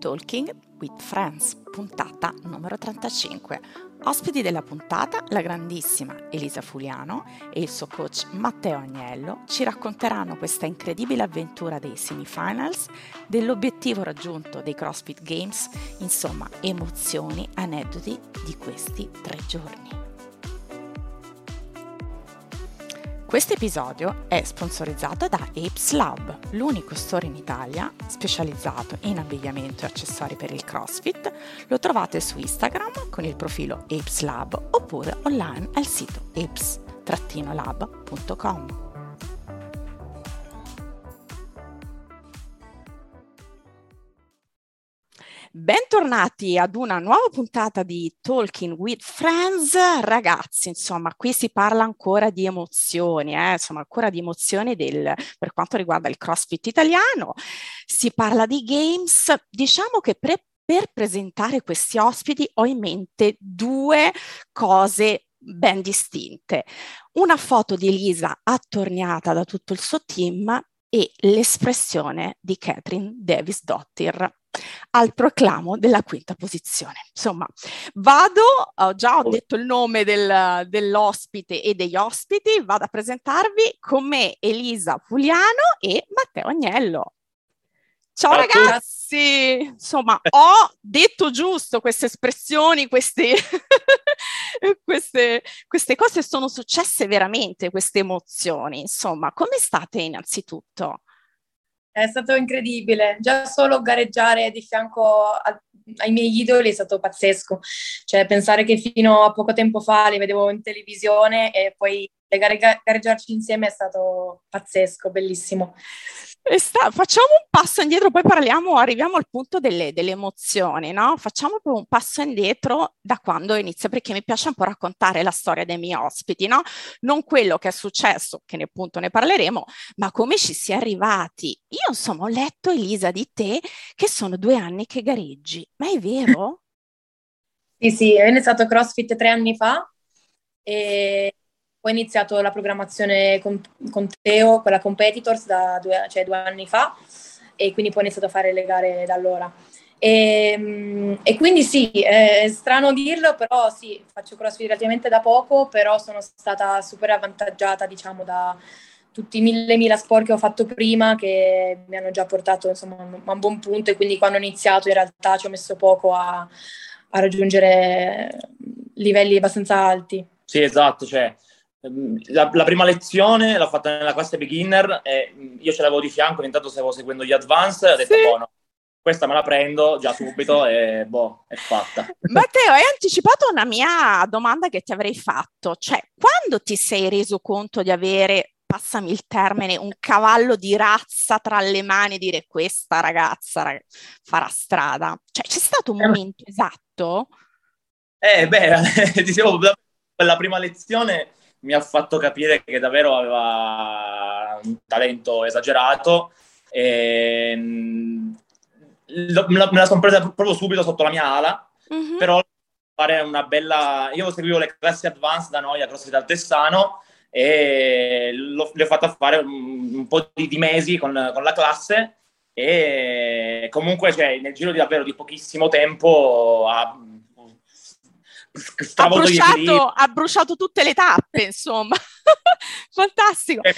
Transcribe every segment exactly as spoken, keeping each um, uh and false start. Talking with Friends, puntata numero trentacinque. Ospiti della puntata, la grandissima Elisa Fuliano e il suo coach Matteo Agnello ci racconteranno questa incredibile avventura dei semifinals, dell'obiettivo raggiunto dei CrossFit Games, insomma emozioni, aneddoti di questi tre giorni. Questo episodio è sponsorizzato da Apes Lab, l'unico store in Italia specializzato in abbigliamento e accessori per il CrossFit. Lo trovate su Instagram con il profilo Apes Lab oppure online al sito apes dash lab punto com. Bentornati ad una nuova puntata di Talking with Friends. Ragazzi, insomma, qui si parla ancora di emozioni, eh? insomma, ancora di emozioni del, per quanto riguarda il CrossFit italiano. Si parla di games. Diciamo che pre- per presentare questi ospiti ho in mente due cose ben distinte. Una foto di Elisa attorniata da tutto il suo team e l'espressione di Catherine Davis-Dottir al proclamo della quinta posizione. Insomma, vado, oh, già ho detto il nome del, dell'ospite e degli ospiti, vado a presentarvi con me Elisa Fuliano e Matteo Agnello. Ciao, Ciao ragazzi! Tu. Insomma, ho detto giusto queste espressioni, queste, queste, queste cose sono successe veramente, queste emozioni. Insomma, come state innanzitutto? È stato incredibile, già solo gareggiare di fianco a, ai miei idoli è stato pazzesco, cioè pensare che fino a poco tempo fa li vedevo in televisione e poi gare, gareggiarci insieme è stato pazzesco, bellissimo. E sta, facciamo un passo indietro, poi parliamo, arriviamo al punto delle, delle emozioni, no? Facciamo proprio un passo indietro da quando inizia, perché mi piace un po' raccontare la storia dei miei ospiti, no? Non quello che è successo, che ne appunto ne parleremo, ma come ci si è arrivati. Io insomma ho letto, Elisa, di te che sono due anni che gareggi, ma è vero? Sì, sì, ho iniziato CrossFit tre anni fa e ho iniziato la programmazione con, con Teo, con la Competitors, da due, cioè due anni fa, e quindi poi ho iniziato a fare le gare da allora. E, e quindi sì, è strano dirlo, però sì, faccio CrossFit relativamente da poco, però sono stata super avvantaggiata, diciamo, da tutti i mille mila sport che ho fatto prima, che mi hanno già portato insomma a un buon punto, e quindi quando ho iniziato in realtà ci ho messo poco a, a raggiungere livelli abbastanza alti. Sì, esatto, cioè la, la prima lezione l'ho fatta nella classe beginner e io ce l'avevo di fianco, intanto stavo seguendo gli advance e ho detto sì, buono, questa me la prendo già subito e boh, è fatta. Matteo, hai anticipato una mia domanda che ti avrei fatto, cioè quando ti sei reso conto di avere, passami il termine, un cavallo di razza tra le mani e dire questa ragazza rag- farà strada? Cioè c'è stato un momento esatto? Eh beh, dicevo, quella prima lezione mi ha fatto capire che davvero aveva un talento esagerato e me la sono presa proprio subito sotto la mia ala, mm-hmm. però fare una bella... Io seguivo le classi advanced da noi a CrossFit Altessano e l'ho, l'ho fatta fare un, un po' di, di mesi con, con la classe e comunque cioè, nel giro di davvero di pochissimo tempo ha, ha, bruciato, ha bruciato tutte le tappe, insomma. Fantastico. E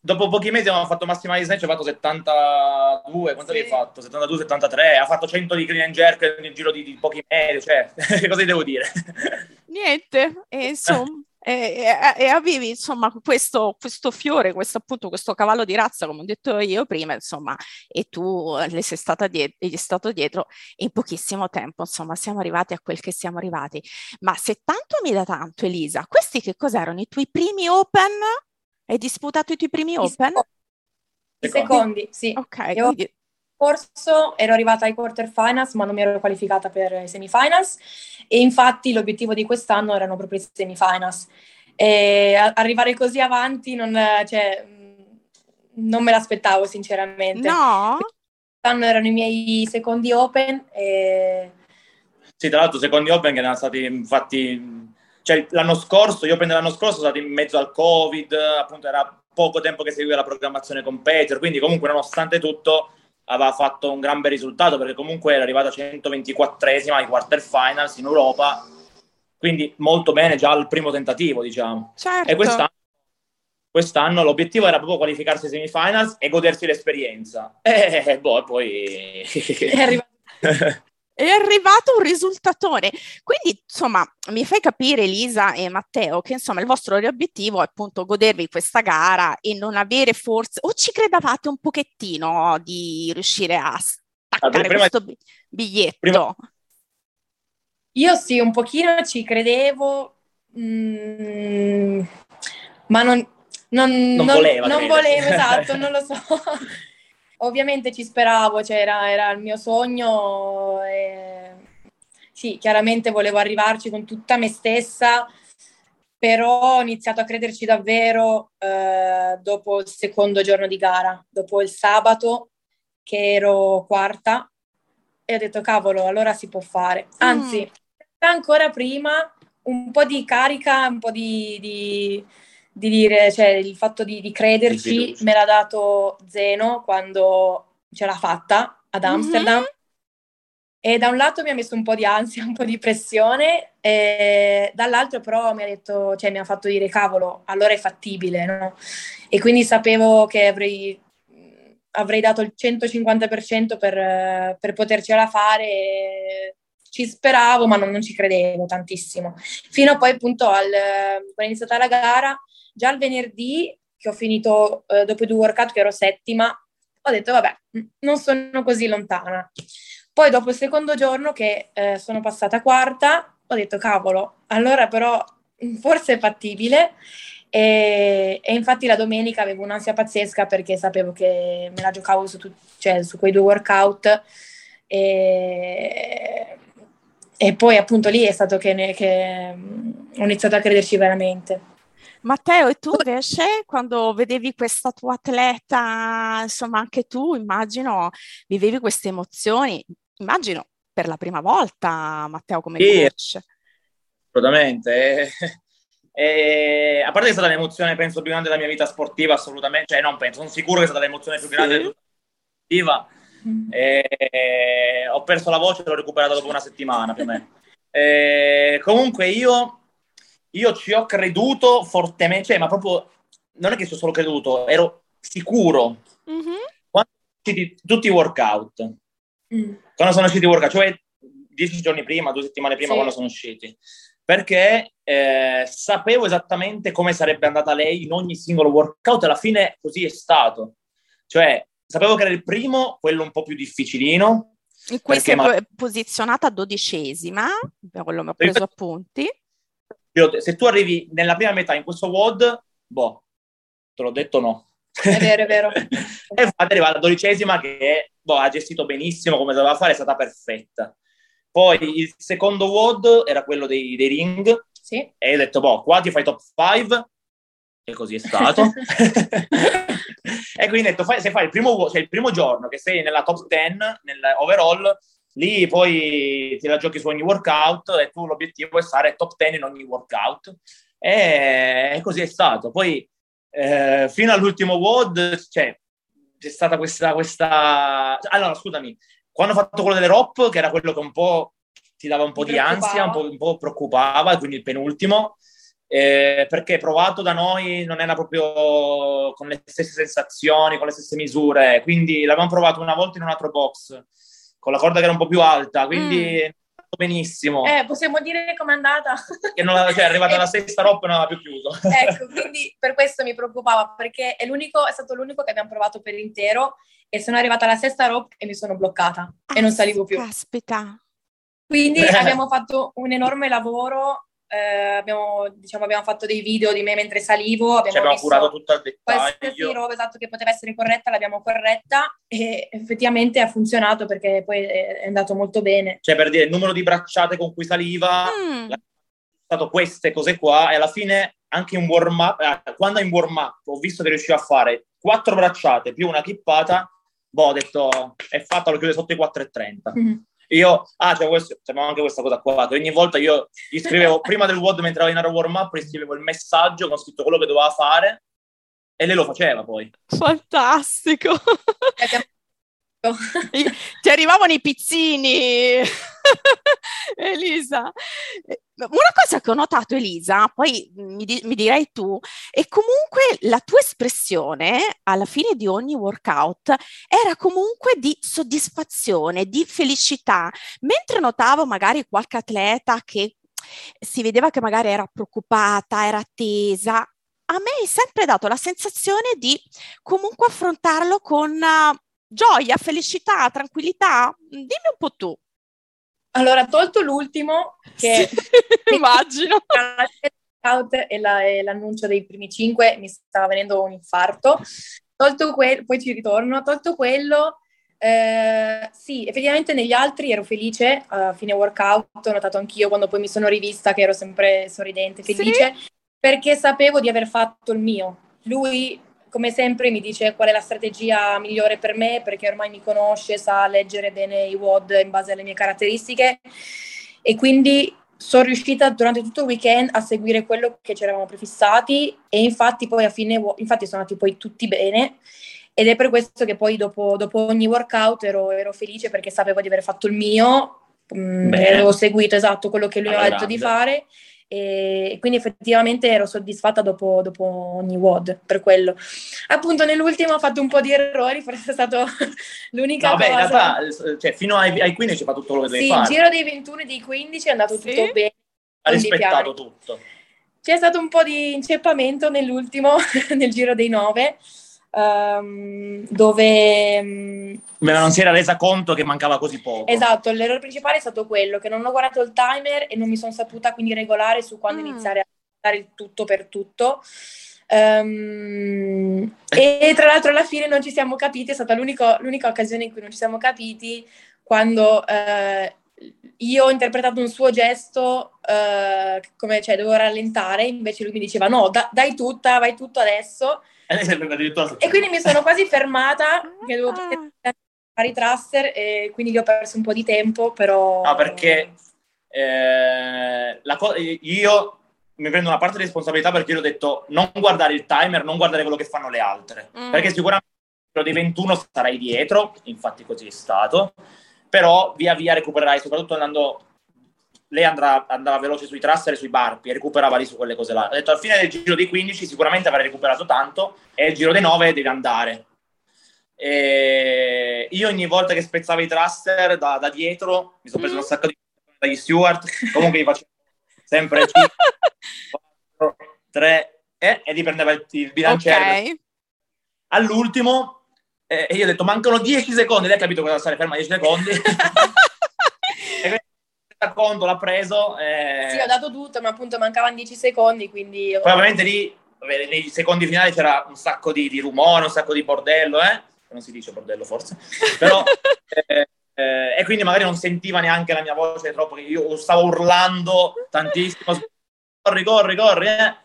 dopo pochi mesi abbiamo fatto massima di snatch, ho fatto settantadue, quanto sì. L'hai fatto? settantadue settantatré, ha fatto cento di clean and jerk nel giro di, di pochi mesi, cioè cosa devo dire? Niente, e insomma. E, e, e avevi insomma questo, questo fiore, questo appunto questo cavallo di razza, come ho detto io prima, insomma, e tu le sei stata diet- gli è stato dietro in pochissimo tempo, insomma siamo arrivati a quel che siamo arrivati. Ma se tanto mi da tanto, Elisa, questi che cos'erano i tuoi primi open? Hai disputato i tuoi primi I open? I secondi, sì. Ok, io quindi... corso, ero arrivata ai quarter finals ma non mi ero qualificata per i semifinals e infatti l'obiettivo di quest'anno erano proprio i semifinals e arrivare così avanti non, cioè, non me l'aspettavo sinceramente. No? Quest'anno erano i miei secondi open e... Sì, tra l'altro secondi open che erano stati infatti, cioè l'anno scorso, gli open dell'anno scorso sono stati in mezzo al Covid, appunto era poco tempo che seguiva la programmazione con Peter, quindi comunque nonostante tutto aveva fatto un gran bel risultato, perché comunque era arrivata centoventiquattresima ai quarterfinals in Europa, quindi molto bene già al primo tentativo, diciamo. Certo. E quest'anno, quest'anno l'obiettivo era proprio qualificarsi ai semifinals e godersi l'esperienza. E boh, poi... È arrivato. È arrivato un risultatore. Quindi, insomma, mi fai capire, Elisa e Matteo, che insomma il vostro obiettivo è appunto godervi questa gara e non avere forse, o ci credevate un pochettino di riuscire a staccare allora, questo prima... biglietto? Prima... Io sì, un pochino ci credevo, mh, ma non non, non, non, voleva, non volevo, esatto, non lo so. Ovviamente ci speravo, cioè era, era il mio sogno, e sì, chiaramente volevo arrivarci con tutta me stessa, però ho iniziato a crederci davvero eh, dopo il secondo giorno di gara, dopo il sabato che ero quarta, e ho detto cavolo, allora si può fare. Anzi, mm. ancora prima un po' di carica, un po' di... di di dire, cioè il fatto di, di crederci me l'ha dato Zeno quando ce l'ha fatta ad Amsterdam, mm-hmm. e da un lato mi ha messo un po' di ansia, un po' di pressione, e dall'altro però mi ha detto, cioè mi ha fatto dire cavolo, allora è fattibile, no? E quindi sapevo che avrei avrei dato il centocinquanta per cento per, per potercela fare, e ci speravo ma non, non ci credevo tantissimo, fino a poi appunto al, quando è iniziata la gara. Già il venerdì, che ho finito eh, dopo i due workout, che ero settima, ho detto vabbè, non sono così lontana. Poi dopo il secondo giorno, che eh, sono passata quarta, ho detto cavolo, allora però forse è fattibile. E, e infatti la domenica avevo un'ansia pazzesca, perché sapevo che me la giocavo su, tu- cioè, su quei due workout. E, e poi appunto lì è stato che, ne- che ho iniziato a crederci veramente. Matteo, e tu invece, quando vedevi questa tua atleta, insomma anche tu, immagino, vivevi queste emozioni, immagino per la prima volta, Matteo, come sì, coach. Assolutamente. E, e, a parte che è stata l'emozione, penso, più grande della mia vita sportiva, assolutamente, cioè non penso, sono sicuro che è stata l'emozione più grande, sì, della mia vita sportiva. Mm. E, e, ho perso la voce e l'ho recuperata dopo una settimana, più o meno. E, comunque io... Io ci ho creduto fortemente, cioè, ma proprio non è che ci ho solo creduto, ero sicuro. Mm-hmm. Quando sono usciti tutti i workout, mm. quando sono usciti i workout, cioè dieci giorni prima, due settimane prima, sì, quando sono usciti, perché eh, sapevo esattamente come sarebbe andata lei in ogni singolo workout, e alla fine così è stato. Cioè, sapevo che era il primo, quello un po' più difficilino. In cui si è ma... posizionata dodicesima, quello mi ho preso appunti. Se tu arrivi nella prima metà in questo WOD, boh, te l'ho detto no. È vero, è vero. E infatti arriva la dodicesima che boh, ha gestito benissimo come doveva fare, è stata perfetta. Poi il secondo WOD era quello dei, dei ring, sì, e ho detto boh, qua ti fai top five, e così è stato. E quindi ho detto, fai, se fai il primo, cioè il primo giorno che sei nella top dieci, nell'overall, lì poi ti la giochi su ogni workout, e tu l'obiettivo è stare top dieci in ogni workout, e così è stato. Poi eh, fino all'ultimo WOD, cioè, c'è stata questa, questa... Allora, scusami, quando ho fatto quello delle R O P, che era quello che un po' ti dava un po' di ansia, un po', un po' preoccupava, quindi il penultimo, eh, perché provato da noi non era proprio con le stesse sensazioni, con le stesse misure, quindi l'avevamo provato una volta in un altro box, con la corda che era un po' più alta, quindi è mm. andato benissimo. Eh, possiamo dire com'è andata? Che non la, cioè, è arrivata la sesta R O P e non aveva più chiuso. Ecco, quindi per questo mi preoccupava, perché è, l'unico, è stato l'unico che abbiamo provato per intero, e sono arrivata alla sesta R O P e mi sono bloccata, ah, e non salivo più. Caspita! Quindi abbiamo fatto un enorme lavoro, eh, abbiamo, diciamo, abbiamo fatto dei video di me mentre salivo, abbiamo, cioè, abbiamo curato tutto al dettaglio, qualsiasi roba, esatto, che poteva essere corretta l'abbiamo corretta, e effettivamente ha funzionato, perché poi è andato molto bene, cioè per dire il numero di bracciate con cui saliva, mm. la, stato queste cose qua, e alla fine anche in warm up, eh, quando in warm up ho visto che riuscivo a fare quattro bracciate più una chippata, boh, ho detto è fatta, lo chiudo sotto i quattro e trenta. Mm. Io, ah, c'è cioè, anche questa cosa qua, che ogni volta io gli scrivevo, prima del WOD, mentre ero in warm up, gli scrivevo il messaggio con scritto quello che doveva fare, e lei lo faceva poi. Fantastico! Ti arrivavano i pizzini, Elisa. Una cosa che ho notato, Elisa, poi mi, di- mi dirai tu, è comunque la tua espressione alla fine di ogni workout era comunque di soddisfazione, di felicità, mentre notavo magari qualche atleta che si vedeva che magari era preoccupata, era tesa. A me è sempre dato la sensazione di comunque affrontarlo con uh, gioia, felicità, tranquillità. Dimmi un po' tu. Allora, tolto l'ultimo, che sì, immagino, e, la, e l'annuncio dei primi cinque, mi stava venendo un infarto. Tolto quello, poi ci ritorno, tolto quello, eh, sì, effettivamente negli altri ero felice, a fine workout, ho notato anch'io quando poi mi sono rivista che ero sempre sorridente, felice, sì, perché sapevo di aver fatto il mio. Lui, come sempre, mi dice qual è la strategia migliore per me, perché ormai mi conosce, sa leggere bene i W O D in base alle mie caratteristiche, e quindi sono riuscita durante tutto il weekend a seguire quello che ci eravamo prefissati, e infatti poi a fine, infatti sono andati poi tutti bene, ed è per questo che poi dopo, dopo ogni workout ero, ero felice, perché sapevo di aver fatto il mio, avevo seguito esatto quello che lui aveva detto di fare, e quindi effettivamente ero soddisfatta dopo, dopo ogni W O D per quello. Appunto, nell'ultimo ho fatto un po' di errori, forse è stato l'unica no, cosa. Vabbè, in realtà, cioè, fino ai, ai quindici hai fatto tutto quello che devi sì, fare. Sì, il giro dei ventuno e dei quindici è andato sì, tutto bene. Ha rispettato tutto. C'è stato un po' di inceppamento nell'ultimo, nel giro dei nove, um, dove... Um, Ma non si era resa conto che mancava così poco. Esatto, l'errore principale è stato quello, che non ho guardato il timer e non mi sono saputa quindi regolare su quando mm. iniziare a fare il tutto per tutto. Um, e tra l'altro alla fine non ci siamo capiti, è stata l'unico, l'unica occasione in cui non ci siamo capiti, quando eh, io ho interpretato un suo gesto, eh, come cioè dovevo rallentare, invece lui mi diceva no, da, dai tutta, vai tutto adesso. E quindi mi sono quasi fermata, che dovevo fare i thruster, e quindi gli ho perso un po' di tempo, però... Ah, perché eh, la co- io mi prendo una parte di responsabilità, perché io ho detto non guardare il timer, non guardare quello che fanno le altre, mm. perché sicuramente dei ventuno sarai dietro, infatti così è stato, però via via recupererai, soprattutto andando... Lei andava, andava veloce sui thruster e sui burpee e recuperava lì su quelle cose là. Ho detto, alla fine del giro dei quindici sicuramente avrà recuperato tanto, e il giro dei nove deve andare. E io ogni volta che spezzavo i thruster da, da dietro, mi sono preso mm. un sacco di dagli steward, comunque li facevo sempre cinque, quattro, tre e, e li prendeva il, il bilanciere. Okay. All'ultimo, eh, e io ho detto, mancano dieci secondi, lei ha capito cosa stare ferma dieci secondi. Conto l'ha preso eh... sì, ho dato tutto, ma appunto mancavano dieci secondi, quindi probabilmente lì nei secondi finali c'era un sacco di, di rumore, un sacco di bordello, eh non si dice bordello forse, però eh, eh, e quindi magari non sentiva neanche la mia voce troppo, che io stavo urlando tantissimo, corri corri corri eh.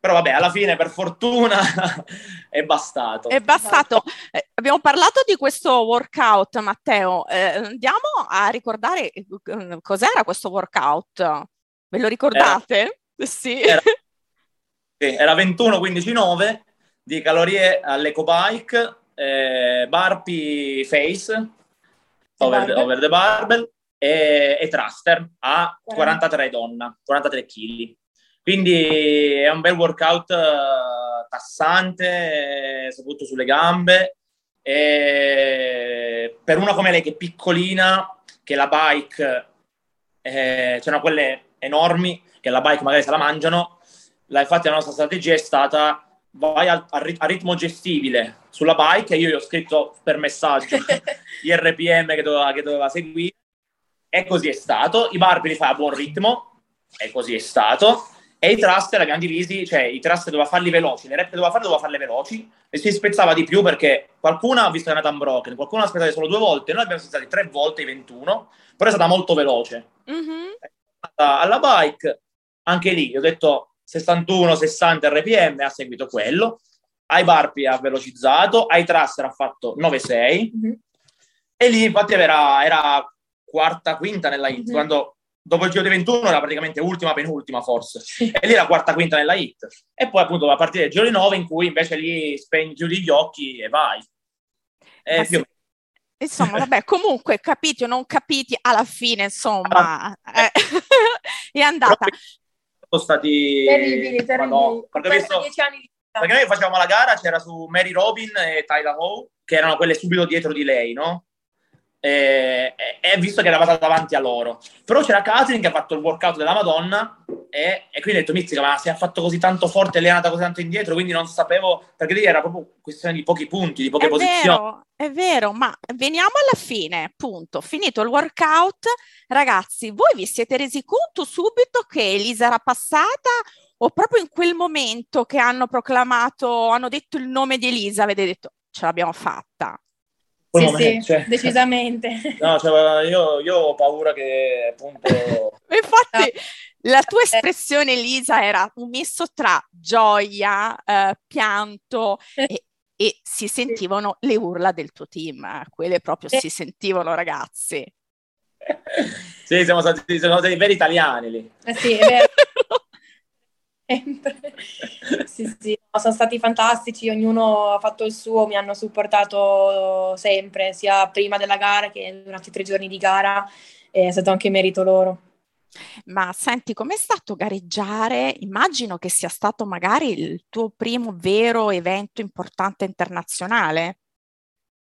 Però vabbè, alla fine per fortuna è bastato. È bastato. Eh, abbiamo parlato di questo workout, Matteo. Eh, andiamo a ricordare cos'era questo workout. Ve lo ricordate? Era, sì. Era, sì. Era ventuno quindici nove di calorie all'ecobike, eh, burpee face, over, over the barbell, e, e thruster a quarantatré donna, quarantatré chili. Quindi è un bel workout uh, tassante, eh, soprattutto sulle gambe. E per una come lei che è piccolina, che la bike, eh, cioè no, quelle enormi, che la bike magari se la mangiano, la, infatti la nostra strategia è stata vai al, al, rit- al ritmo gestibile sulla bike, e io gli ho scritto per messaggio gli R P M che doveva, che doveva seguire, e così è stato. I burpee li fai a buon ritmo, e così è stato. E i thruster abbiamo divisi, cioè i thruster doveva farli veloci, le rep che doveva fare doveva farle veloci, e si spezzava di più perché qualcuno ha visto che è andata unbroken, qualcuno ha spezzato solo due volte, noi abbiamo spezzato tre volte i ventuno, però è stata molto veloce. Mm-hmm. Alla bike, anche lì, ho detto sessantuno sessanta R P M, ha seguito quello, ai burpee ha velocizzato, ai thruster ha fatto nove sei, mm-hmm. e lì infatti era, era quarta, quinta nella hit, mm-hmm. quando... Dopo il giro di ventuno era praticamente ultima, penultima forse, e lì era quarta, quinta nella hit. E poi appunto a partire dal giro di nove in cui invece lì spegni, chiudi gli occhi e vai. E più... Insomma, vabbè, comunque capiti o non capiti, alla fine, insomma, ah, eh, è andata. Sono stati terribili, terribili. No, perché questo, dieci anni di... perché noi facevamo la gara, c'era su Mary Robin e Tyler Hall, che erano quelle subito dietro di lei, no? E, e, e visto che era passata davanti a loro, però c'era Katrin che ha fatto il workout della Madonna e, e quindi ho detto, mizzica, ma se ha fatto così tanto forte, lei è andata così tanto indietro, quindi non sapevo, perché lì era proprio questione di pochi punti, di poche è posizioni. Vero. È vero, ma veniamo alla fine, punto. Finito il workout, ragazzi, voi vi siete resi conto subito che Elisa era passata o proprio in quel momento che hanno proclamato, hanno detto il nome di Elisa, avete detto ce l'abbiamo fatta? Quel sì, momento, sì, cioè, decisamente. No, cioè, io, io ho paura che appunto... Infatti... No. La tua espressione, Elisa, era un misto tra gioia, eh, pianto e... e si sentivano le urla del tuo team, quelle proprio si sentivano, ragazzi. Sì, siamo stati, siamo stati veri italiani lì. Eh sì, è vero. Sì, sì, no, sono stati fantastici, ognuno ha fatto il suo, mi hanno supportato sempre, sia prima della gara che durante i tre giorni di gara, è stato anche merito loro. Ma senti, com'è stato gareggiare? Immagino che sia stato magari il tuo primo vero evento importante internazionale.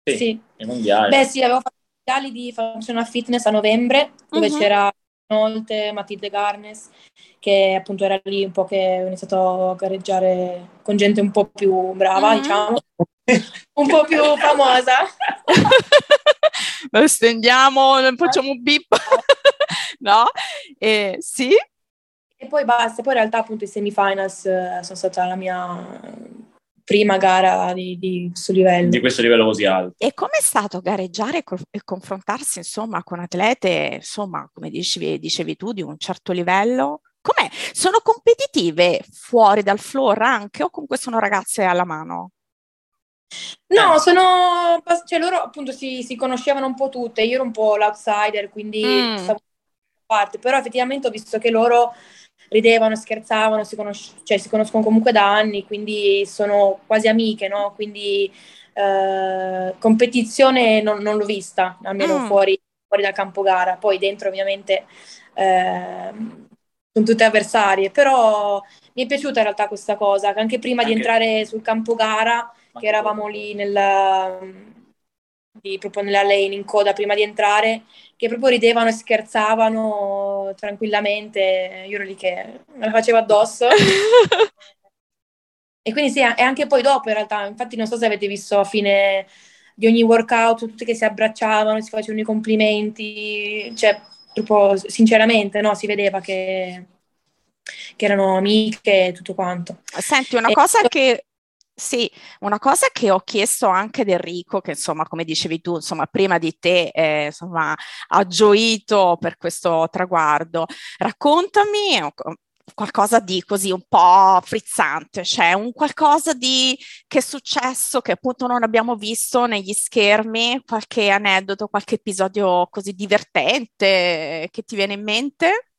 Sì, sì. È mondiale. Beh sì, avevo fatto i mondiali di Functional Fitness a novembre, dove uh-huh. c'era inoltre Matilde Garnes, che appunto era lì un po' che ho iniziato a gareggiare con gente un po' più brava, uh-huh. diciamo, un po' più famosa. Lo stendiamo, facciamo un bip. No? Eh, sì. E poi basta, poi in realtà appunto i semifinals eh, sono stata la mia prima gara di, di questo livello. Di questo livello così alto. E com'è stato gareggiare e confrontarsi insomma con atlete, insomma come dicevi, dicevi tu, di un certo livello? Com'è? Sono competitive fuori dal floor anche o comunque sono ragazze alla mano? No, sono, cioè loro appunto si, si conoscevano un po' tutte, io ero un po' l'outsider, quindi mm. stavo parte, però effettivamente ho visto che loro ridevano, scherzavano, si, conosce- cioè, si conoscono comunque da anni, quindi sono quasi amiche, no? Quindi eh, competizione non, non l'ho vista, almeno mm. fuori, fuori dal campo gara, poi dentro ovviamente eh, sono tutte avversarie, però mi è piaciuta in realtà questa cosa, che anche prima anche. di entrare sul campo gara, Ma che eravamo lì nella... Di, proprio nella lane in coda prima di entrare, che proprio ridevano e scherzavano tranquillamente, io ero lì che me la facevo addosso e quindi sì, e anche poi dopo in realtà, infatti non so se avete visto a fine di ogni workout tutti che si abbracciavano, si facevano i complimenti, cioè proprio sinceramente no, si vedeva che, che erano amiche e tutto quanto. Senti, una e cosa tutto... che Sì, una cosa che ho chiesto anche ad Enrico, che insomma, come dicevi tu, insomma, prima di te, eh, insomma, ha gioito per questo traguardo. Raccontami qualcosa di così un po' frizzante, cioè un qualcosa di che è successo che appunto non abbiamo visto negli schermi, qualche aneddoto, qualche episodio così divertente che ti viene in mente?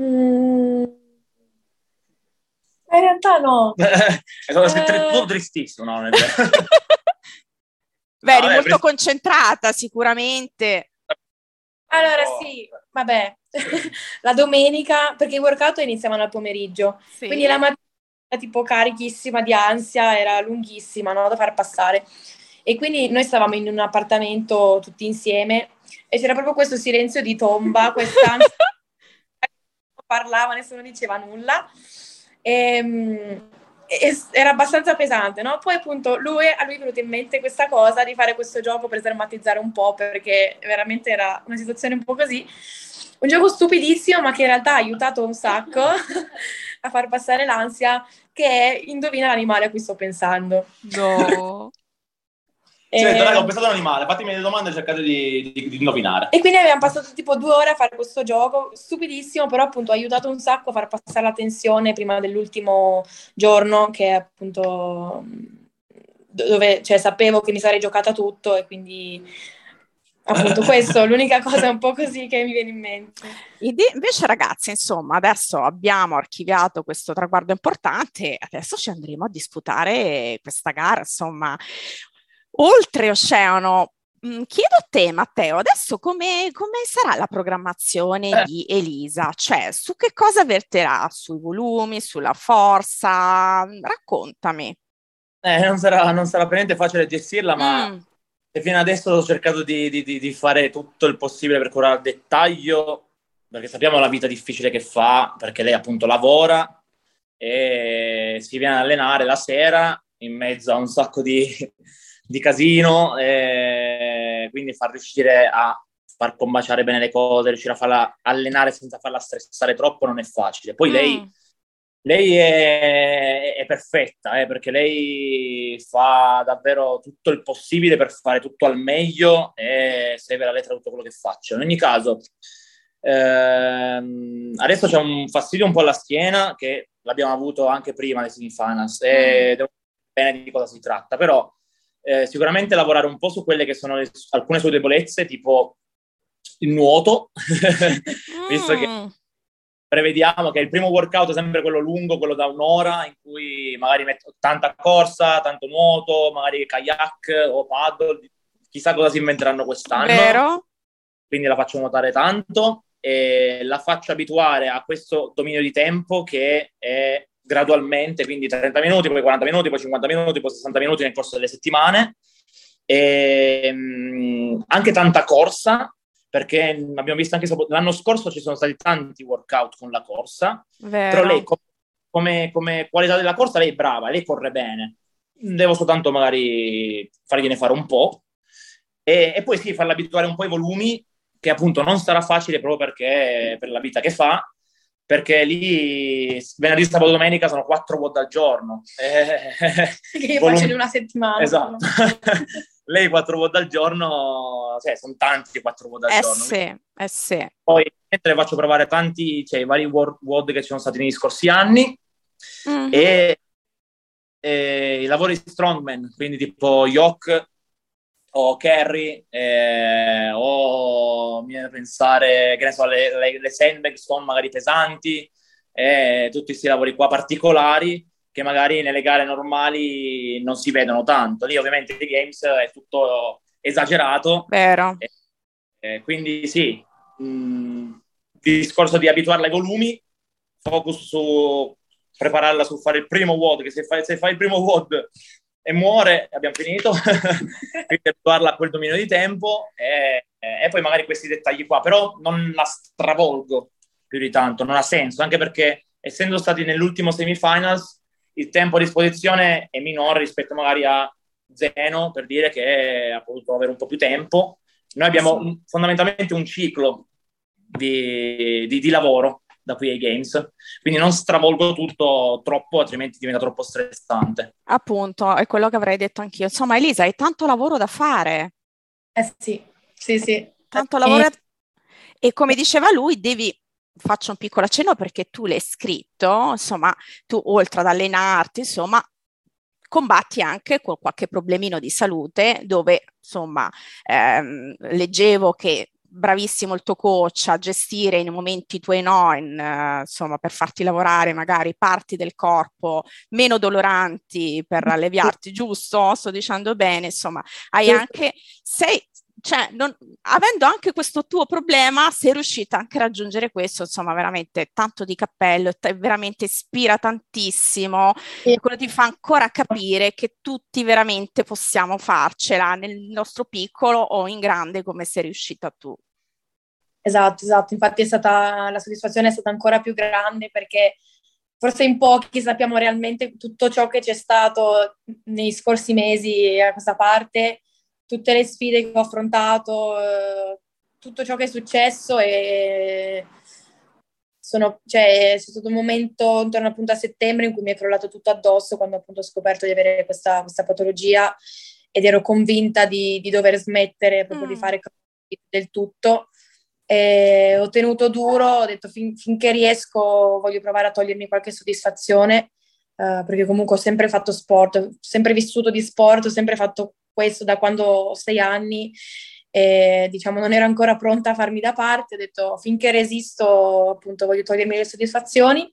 Mm. In realtà no. È stato eh... tristissimo, no? Beh, eri molto pre... concentrata, sicuramente. Allora oh. sì, vabbè. La domenica, perché i workout iniziavano al pomeriggio, sì. Quindi la mattina tipo carichissima di ansia, era lunghissima, no? Da far passare. E quindi noi stavamo in un appartamento tutti insieme e c'era proprio questo silenzio di tomba, quest'ansia. Non parlava, nessuno diceva nulla. E, e, era abbastanza pesante, no? Poi appunto lui, a lui è venuta in mente questa cosa di fare questo gioco per sdrammatizzare un po', perché veramente era una situazione un po' così, un gioco stupidissimo ma che in realtà ha aiutato un sacco a far passare l'ansia, che è indovina l'animale a cui sto pensando. No. E... Cioè, raga, ho pensato all'animale, fatemi le domande e cercate di, di, di indovinare. E quindi abbiamo passato tipo due ore a fare questo gioco, stupidissimo, però appunto ha aiutato un sacco a far passare la tensione prima dell'ultimo giorno, che appunto dove, cioè, sapevo che mi sarei giocata tutto e quindi... Appunto questo, l'unica cosa un po' così che mi viene in mente. Invece ragazzi, insomma, adesso abbiamo archiviato questo traguardo importante, adesso ci andremo a disputare questa gara, insomma... Oltreoceano, Chiedo a te, Matteo, adesso come, come sarà la programmazione eh. di Elisa? Cioè, su che cosa verterà? Sui volumi, sulla forza? Raccontami. Eh, non sarà, non sarà per niente facile gestirla, ma mm. fino adesso ho cercato di, di, di fare tutto il possibile per curare al dettaglio, perché sappiamo la vita difficile che fa, perché lei appunto lavora e si viene ad allenare la sera in mezzo a un sacco di... di casino, eh, quindi far riuscire a far combaciare bene le cose, riuscire a farla allenare senza farla stressare troppo non è facile. Poi mm. lei, lei è, è perfetta, eh, perché lei fa davvero tutto il possibile per fare tutto al meglio e segue la lettera tutto quello che faccio. In ogni caso, ehm, adesso c'è un fastidio un po' alla schiena, che l'abbiamo avuto anche prima dei Semifinals, e mm. devo sapere bene di cosa si tratta, però Eh, sicuramente lavorare un po' su quelle che sono le, alcune sue debolezze, tipo il nuoto, mm. visto che prevediamo che il primo workout è sempre quello lungo, quello da un'ora, in cui magari metto tanta corsa, tanto nuoto, magari kayak o paddle, chissà cosa si inventeranno quest'anno. Vero? Quindi la faccio nuotare tanto e la faccio abituare a questo dominio di tempo che è gradualmente, quindi trenta minuti, poi quaranta minuti, poi cinquanta minuti, poi sessanta minuti nel corso delle settimane. E, mh, anche tanta corsa, perché abbiamo visto anche l'anno scorso ci sono stati tanti workout con la corsa. Vero. Però lei come, come qualità della corsa lei è brava, lei corre bene, devo soltanto magari fargliene fare un po' e, e poi sì, farla abituare un po' ai volumi, che appunto non sarà facile proprio perché per la vita che fa, perché lì venerdì, sabato, domenica sono quattro W O D al giorno. Eh, che io volum- faccio di una settimana. Esatto. Lei quattro W O D al giorno, cioè sono tanti quattro W O D al eh giorno. Sì, eh sì. Poi mentre faccio provare tanti, cioè i vari W O D che ci sono stati negli scorsi anni, mm-hmm. e, e i lavori strongman, quindi tipo yoke o carry, eh, o mi viene a pensare, che ne so, le, le, le sandbag sono magari pesanti, eh, tutti questi lavori qua particolari che magari nelle gare normali non si vedono tanto. Lì ovviamente i games è tutto esagerato. Vero. Eh, eh, quindi sì, mh, discorso di abituarla ai volumi, focus su prepararla su fare il primo W O D, che se fai, se fai il primo W O D e muore, abbiamo finito, quindi parla a quel dominio di tempo e, e poi magari questi dettagli qua, però non la stravolgo più di tanto, non ha senso, anche perché essendo stati nell'ultimo semifinals il tempo a disposizione è minore rispetto magari a Zeno, per dire, che ha potuto avere un po' più tempo. Noi abbiamo sì. fondamentalmente un ciclo di, di, di lavoro da qui ai Games, quindi non stravolgo tutto troppo, altrimenti diventa troppo stressante. Appunto, è quello che avrei detto anch'io. Insomma, Elisa, hai tanto lavoro da fare. Eh sì, sì, sì. Tanto lavoro. E, e come diceva lui, devi, faccio un piccolo accenno perché tu l'hai scritto, insomma, tu oltre ad allenarti, insomma, combatti anche con qualche problemino di salute, dove, insomma, ehm, leggevo che bravissimo il tuo coach a gestire in momenti tuoi no, in, uh, insomma, per farti lavorare magari parti del corpo meno doloranti per alleviarti, giusto? Sto dicendo bene, insomma, hai anche, sei, cioè, non, avendo anche questo tuo problema, sei riuscita anche a raggiungere questo, insomma, veramente tanto di cappello, t- veramente ispira tantissimo, e quello ti fa ancora capire che tutti veramente possiamo farcela nel nostro piccolo o in grande, come sei riuscita tu. Esatto, esatto, infatti è stata, la soddisfazione è stata ancora più grande perché forse in pochi sappiamo realmente tutto ciò che c'è stato nei scorsi mesi a questa parte, tutte le sfide che ho affrontato, eh, tutto ciò che è successo e sono, cioè, c'è stato un momento intorno appunto a settembre in cui mi è crollato tutto addosso quando appunto ho scoperto di avere questa, questa patologia ed ero convinta di, di dover smettere proprio mm. di fare del tutto. E ho tenuto duro, ho detto fin, finché riesco voglio provare a togliermi qualche soddisfazione, eh, perché comunque ho sempre fatto sport, ho sempre vissuto di sport, ho sempre fatto questo da quando ho sei anni e diciamo non ero ancora pronta a farmi da parte, ho detto finché resisto appunto voglio togliermi le soddisfazioni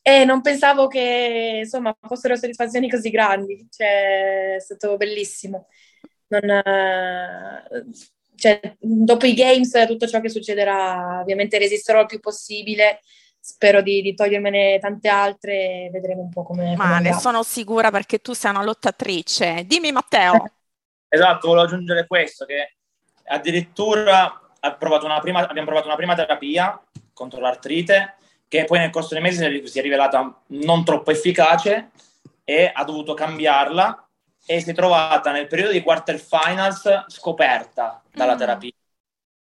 e non pensavo che insomma fossero soddisfazioni così grandi, cioè è stato bellissimo. non, cioè, dopo i games tutto ciò che succederà ovviamente resisterò il più possibile, spero di, di togliermene tante altre e vedremo un po' come... Ma ne sono sicura perché tu sei una lottatrice. Dimmi Matteo. Esatto, volevo aggiungere questo, che addirittura ha provato una prima, abbiamo provato una prima terapia contro l'artrite che poi nel corso dei mesi si è rivelata non troppo efficace e ha dovuto cambiarla e si è trovata nel periodo di quarterfinals scoperta dalla mm. terapia.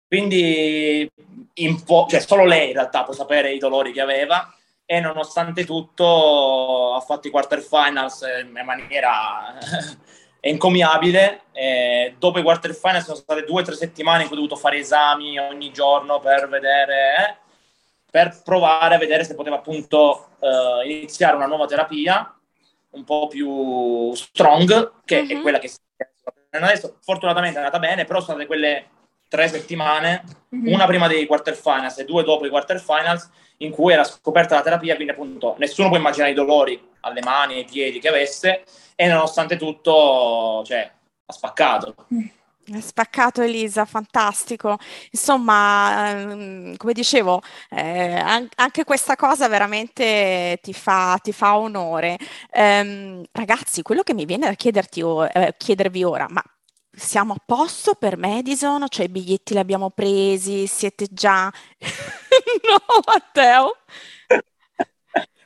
Quindi in po- cioè solo lei in realtà può sapere i dolori che aveva e nonostante tutto ha fatto i quarterfinals in maniera... è encomiabile. Eh, dopo i quarterfinals sono state due o tre settimane in cui ho dovuto fare esami ogni giorno per vedere, eh, per provare a vedere se poteva appunto eh, iniziare una nuova terapia un po' più strong, che mm-hmm. è quella che si adesso. Fortunatamente è andata bene, però sono state quelle tre settimane, mm-hmm. una prima dei quarterfinals e due dopo i quarterfinals, in cui era scoperta la terapia, quindi appunto nessuno può immaginare i dolori alle mani e ai piedi che avesse, e nonostante tutto, cioè, ha spaccato. Ha spaccato Elisa, fantastico. Insomma, ehm, come dicevo, eh, an- anche questa cosa veramente ti fa, ti fa onore. Ehm, ragazzi, quello che mi viene da chiederti o- eh, chiedervi ora, ma siamo a posto per Madison? Cioè i biglietti li abbiamo presi? Siete già... No, Matteo?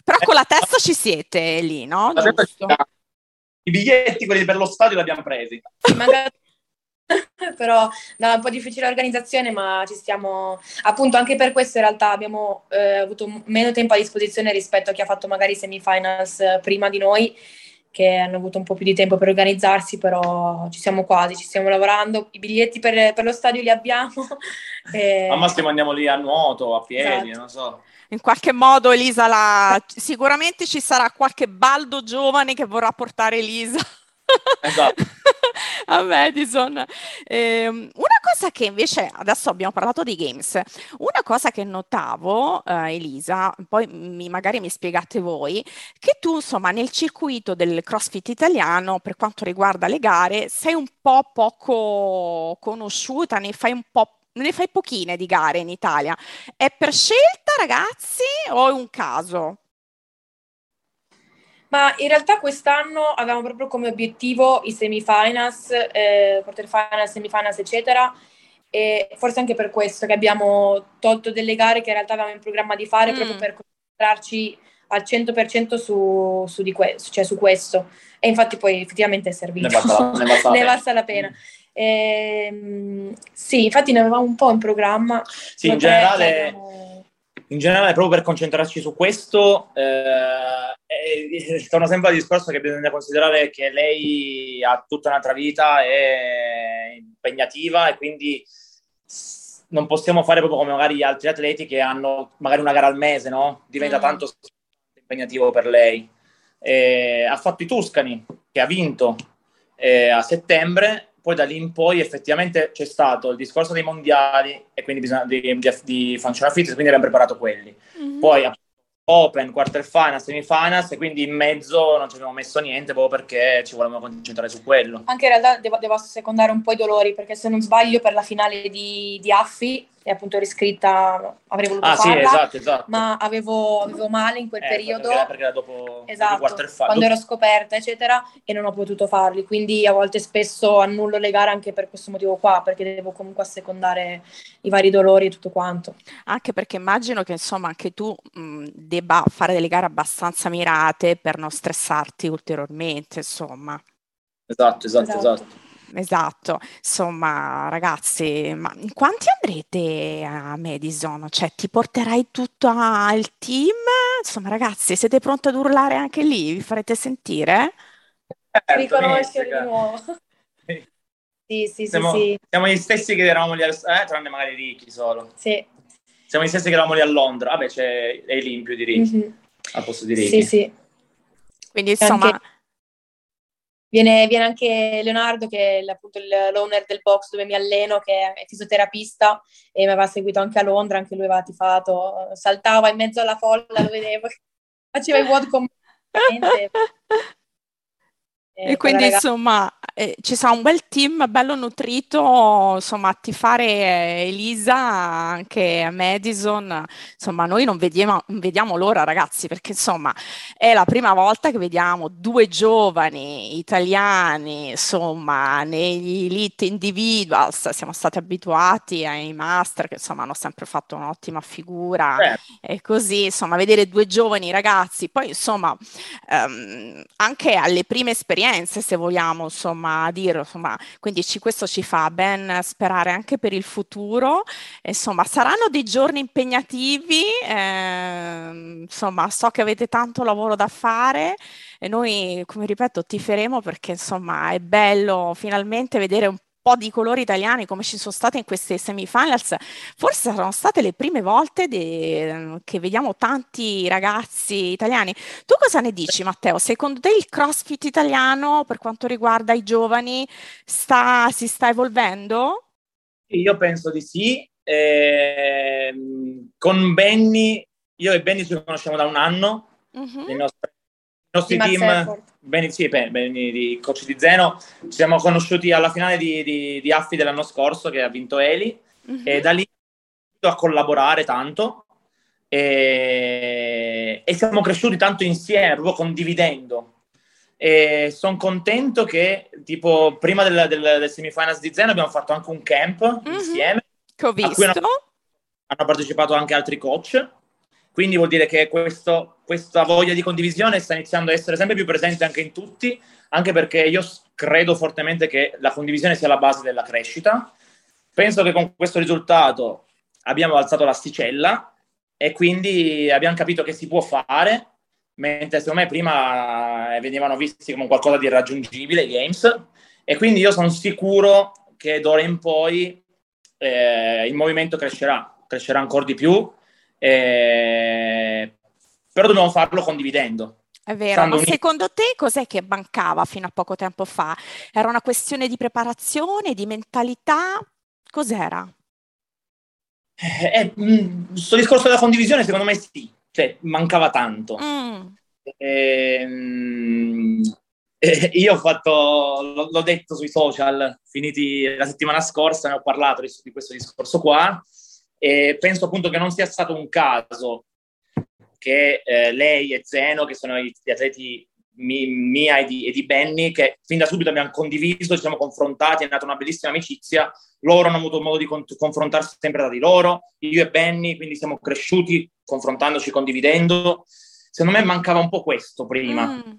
Però con la testa ci siete lì, no? Giusto? I biglietti, quelli per lo stadio, li abbiamo presi. Però no, è un po' difficile l'organizzazione, ma ci stiamo... Appunto, anche per questo in realtà abbiamo eh, avuto meno tempo a disposizione rispetto a chi ha fatto magari semifinals prima di noi, che hanno avuto un po' più di tempo per organizzarsi, però ci siamo quasi, ci stiamo lavorando, i biglietti per, per lo stadio li abbiamo. E... Al massimo andiamo lì a nuoto, a piedi, esatto. Non so. In qualche modo Elisa, la... sicuramente ci sarà qualche baldo giovane che vorrà portare Elisa esatto. a Madison. Eh, una cosa che invece, adesso abbiamo parlato di games, una cosa che notavo, eh, Elisa, poi mi, magari mi spiegate voi, che tu insomma nel circuito del CrossFit italiano per quanto riguarda le gare sei un po' poco conosciuta, ne fai un po', ne fai pochine di gare in Italia. È per scelta ragazzi o è un caso? Ma in realtà quest'anno avevamo proprio come obiettivo i semifinals, eh, quarterfinals, semifinals, eccetera, e forse anche per questo che abbiamo tolto delle gare che in realtà avevamo in programma di fare mm. proprio per concentrarci al cento per cento su, su, di que- cioè su questo. E infatti poi effettivamente è servito. Ne basta, ne basta, ne basta la pena. E, sì, infatti ne avevamo un po' in programma. Sì, in generale... Abbiamo... In generale, proprio per concentrarci su questo, eh, torno sempre al discorso che bisogna considerare che lei ha tutta un'altra vita, è impegnativa e quindi non possiamo fare proprio come magari gli altri atleti che hanno magari una gara al mese, no? Diventa mm. tanto impegnativo per lei. Eh, ha fatto i Tuscani, che ha vinto eh, a settembre. Poi da lì in poi effettivamente c'è stato il discorso dei mondiali e quindi bisogna, di, di, di Functional Fitness, quindi abbiamo preparato quelli. Mm-hmm. Poi Open, quarterfinals, semifinals e quindi in mezzo non ci abbiamo messo niente proprio perché ci volevamo concentrare su quello. Anche in realtà devo, devo secondare un po' i dolori perché se non sbaglio per la finale di, di Affi è appunto riscritta, avrei voluto ah, farla, sì, esatto, esatto. ma avevo, avevo male in quel eh, periodo, perché, perché era dopo, esatto, dopo quarterfinals, quando ero scoperta eccetera e non ho potuto farli, quindi a volte spesso annullo le gare anche per questo motivo qua, perché devo comunque assecondare i vari dolori e tutto quanto. Anche perché immagino che insomma anche tu mh, debba fare delle gare abbastanza mirate per non stressarti ulteriormente, insomma. Esatto, esatto, esatto. esatto. Esatto, insomma ragazzi, ma quanti andrete a Madison? Cioè ti porterai tutto al team? Insomma ragazzi, siete pronti ad urlare anche lì? Vi farete sentire? Certo, riconoscere di nuovo. Sì, sì, sì, siamo, sì. Siamo gli stessi che eravamo lì, al, eh, tranne magari Ricky solo. Sì. Siamo gli stessi che eravamo lì a Londra, vabbè c'è l'Elimpio di Ricky, mm-hmm. al posto di Ricky. Sì, sì. Quindi insomma... Anche... Viene, viene anche Leonardo, che è appunto il, l'owner del box dove mi alleno, che è fisioterapista e mi aveva seguito anche a Londra, anche lui aveva tifato, saltava in mezzo alla folla, lo vedevo, faceva i WOD con me. E, e quindi ragazza... insomma eh, ci sarà un bel team bello nutrito, insomma, a tifare Elisa anche a Madison. Insomma, noi non vediamo, non vediamo l'ora, ragazzi, perché insomma è la prima volta che vediamo due giovani italiani, insomma, negli elite individuals. Siamo stati abituati ai master che insomma hanno sempre fatto un'ottima figura, eh. e così insomma vedere due giovani ragazzi, poi insomma ehm, anche alle prime esperienze, se vogliamo insomma dirlo, insomma, quindi ci, questo ci fa ben sperare anche per il futuro. Insomma, saranno dei giorni impegnativi, eh, insomma so che avete tanto lavoro da fare e noi, come ripeto, tiferemo perché insomma è bello finalmente vedere un po' di colori italiani come ci sono state in queste semifinals. Forse saranno state le prime volte de... che vediamo tanti ragazzi italiani. Tu cosa ne dici, Matteo? Secondo te il CrossFit italiano per quanto riguarda i giovani sta... si sta evolvendo? Io penso di sì. Eh, con Benny, io e Benny ci conosciamo da un anno, mm-hmm. i nostri, i nostri team... Benny, sì, Benny, di coach di Zeno, ci siamo conosciuti alla finale di, di, di Affi dell'anno scorso che ha vinto Eli, uh-huh. e da lì ho iniziato a collaborare tanto e, e siamo cresciuti tanto insieme, proprio condividendo. E sono contento che tipo prima del, del, del semifinals di Zeno abbiamo fatto anche un camp uh-huh. insieme, che ho visto. A cui hanno, hanno partecipato anche altri coach. Quindi vuol dire che questo, questa voglia di condivisione sta iniziando a essere sempre più presente anche in tutti, anche perché io credo fortemente che la condivisione sia la base della crescita. Penso che con questo risultato abbiamo alzato l'asticella e quindi abbiamo capito che si può fare, mentre secondo me prima venivano visti come qualcosa di irraggiungibile i Games, e quindi io sono sicuro che d'ora in poi eh, il movimento crescerà, crescerà ancora di più. Eh, però dobbiamo farlo condividendo. È vero, Stando ma un... secondo te cos'è che mancava fino a poco tempo fa? Era una questione di preparazione, di mentalità? Cos'era? Eh, mh, sto discorso della condivisione secondo me sì, cioè mancava tanto. Mm. Eh, mh, eh, io ho fatto, l'ho detto sui social, finiti la settimana scorsa, ne ho parlato di, di questo discorso qua. E penso appunto che non sia stato un caso che eh, lei e Zeno, che sono gli atleti mi, mia e di, e di Benny, che fin da subito abbiamo condiviso, ci siamo confrontati, è nata una bellissima amicizia, loro hanno avuto modo di con- confrontarsi sempre tra di loro, io e Benny, quindi siamo cresciuti confrontandoci, condividendo. Secondo me mancava un po' questo prima. Mm.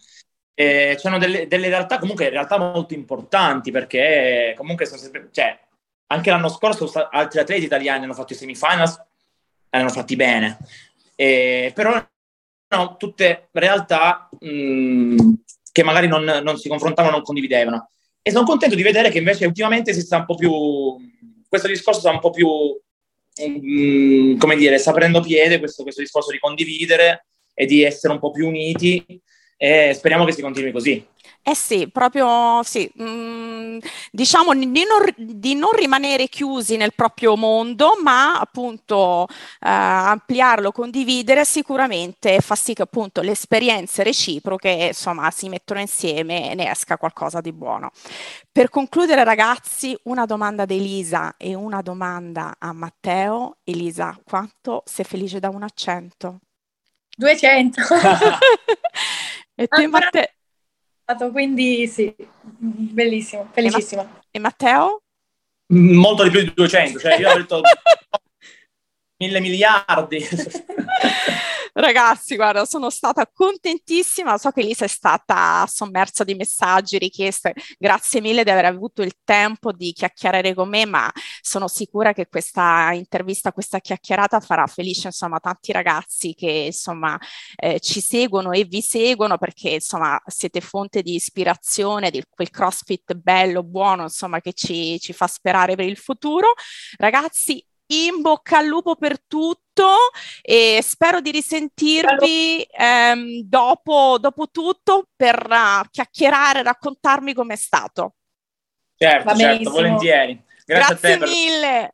Eh, c'erano delle, delle realtà comunque in realtà molto importanti, perché comunque sono sempre... Cioè, anche l'anno scorso altri atleti italiani hanno fatto i semifinals, hanno fatti bene, eh, però no, tutte realtà mh, che magari non, non si confrontavano, non condividevano. E sono contento di vedere che invece ultimamente si sta un po' più, questo discorso sta un po' più, mh, come dire, sta prendendo piede questo, questo discorso di condividere e di essere un po' più uniti. E speriamo che si continui così. Eh sì, proprio sì. Mm, diciamo di non, di non rimanere chiusi nel proprio mondo, ma appunto eh, ampliarlo, condividere sicuramente fa sì che appunto le esperienze reciproche insomma si mettono insieme e ne esca qualcosa di buono. Per concludere, ragazzi, una domanda ad Elisa e una domanda a Matteo. Elisa, quanto sei felice da uno a cento? duecento. E te, Matteo? Quindi sì, bellissimo, felicissimo. E Matteo? Molto di più di duecento, cioè io ho detto mille miliardi. Ragazzi, guarda, sono stata contentissima, so che Elisa è stata sommersa di messaggi, richieste, grazie mille di aver avuto il tempo di chiacchierare con me, ma sono sicura che questa intervista, questa chiacchierata farà felice insomma tanti ragazzi che insomma eh, ci seguono e vi seguono, perché insomma siete fonte di ispirazione di quel CrossFit bello, buono insomma che ci, ci fa sperare per il futuro. Ragazzi, in bocca al lupo per tutto e spero di risentirvi ehm, dopo, dopo tutto per uh, chiacchierare, raccontarmi com'è stato. Certo, certo, volentieri. Grazie, grazie a te mille. Per...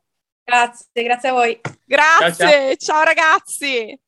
Grazie, grazie a voi. Grazie, ciao, ciao. Ciao ragazzi.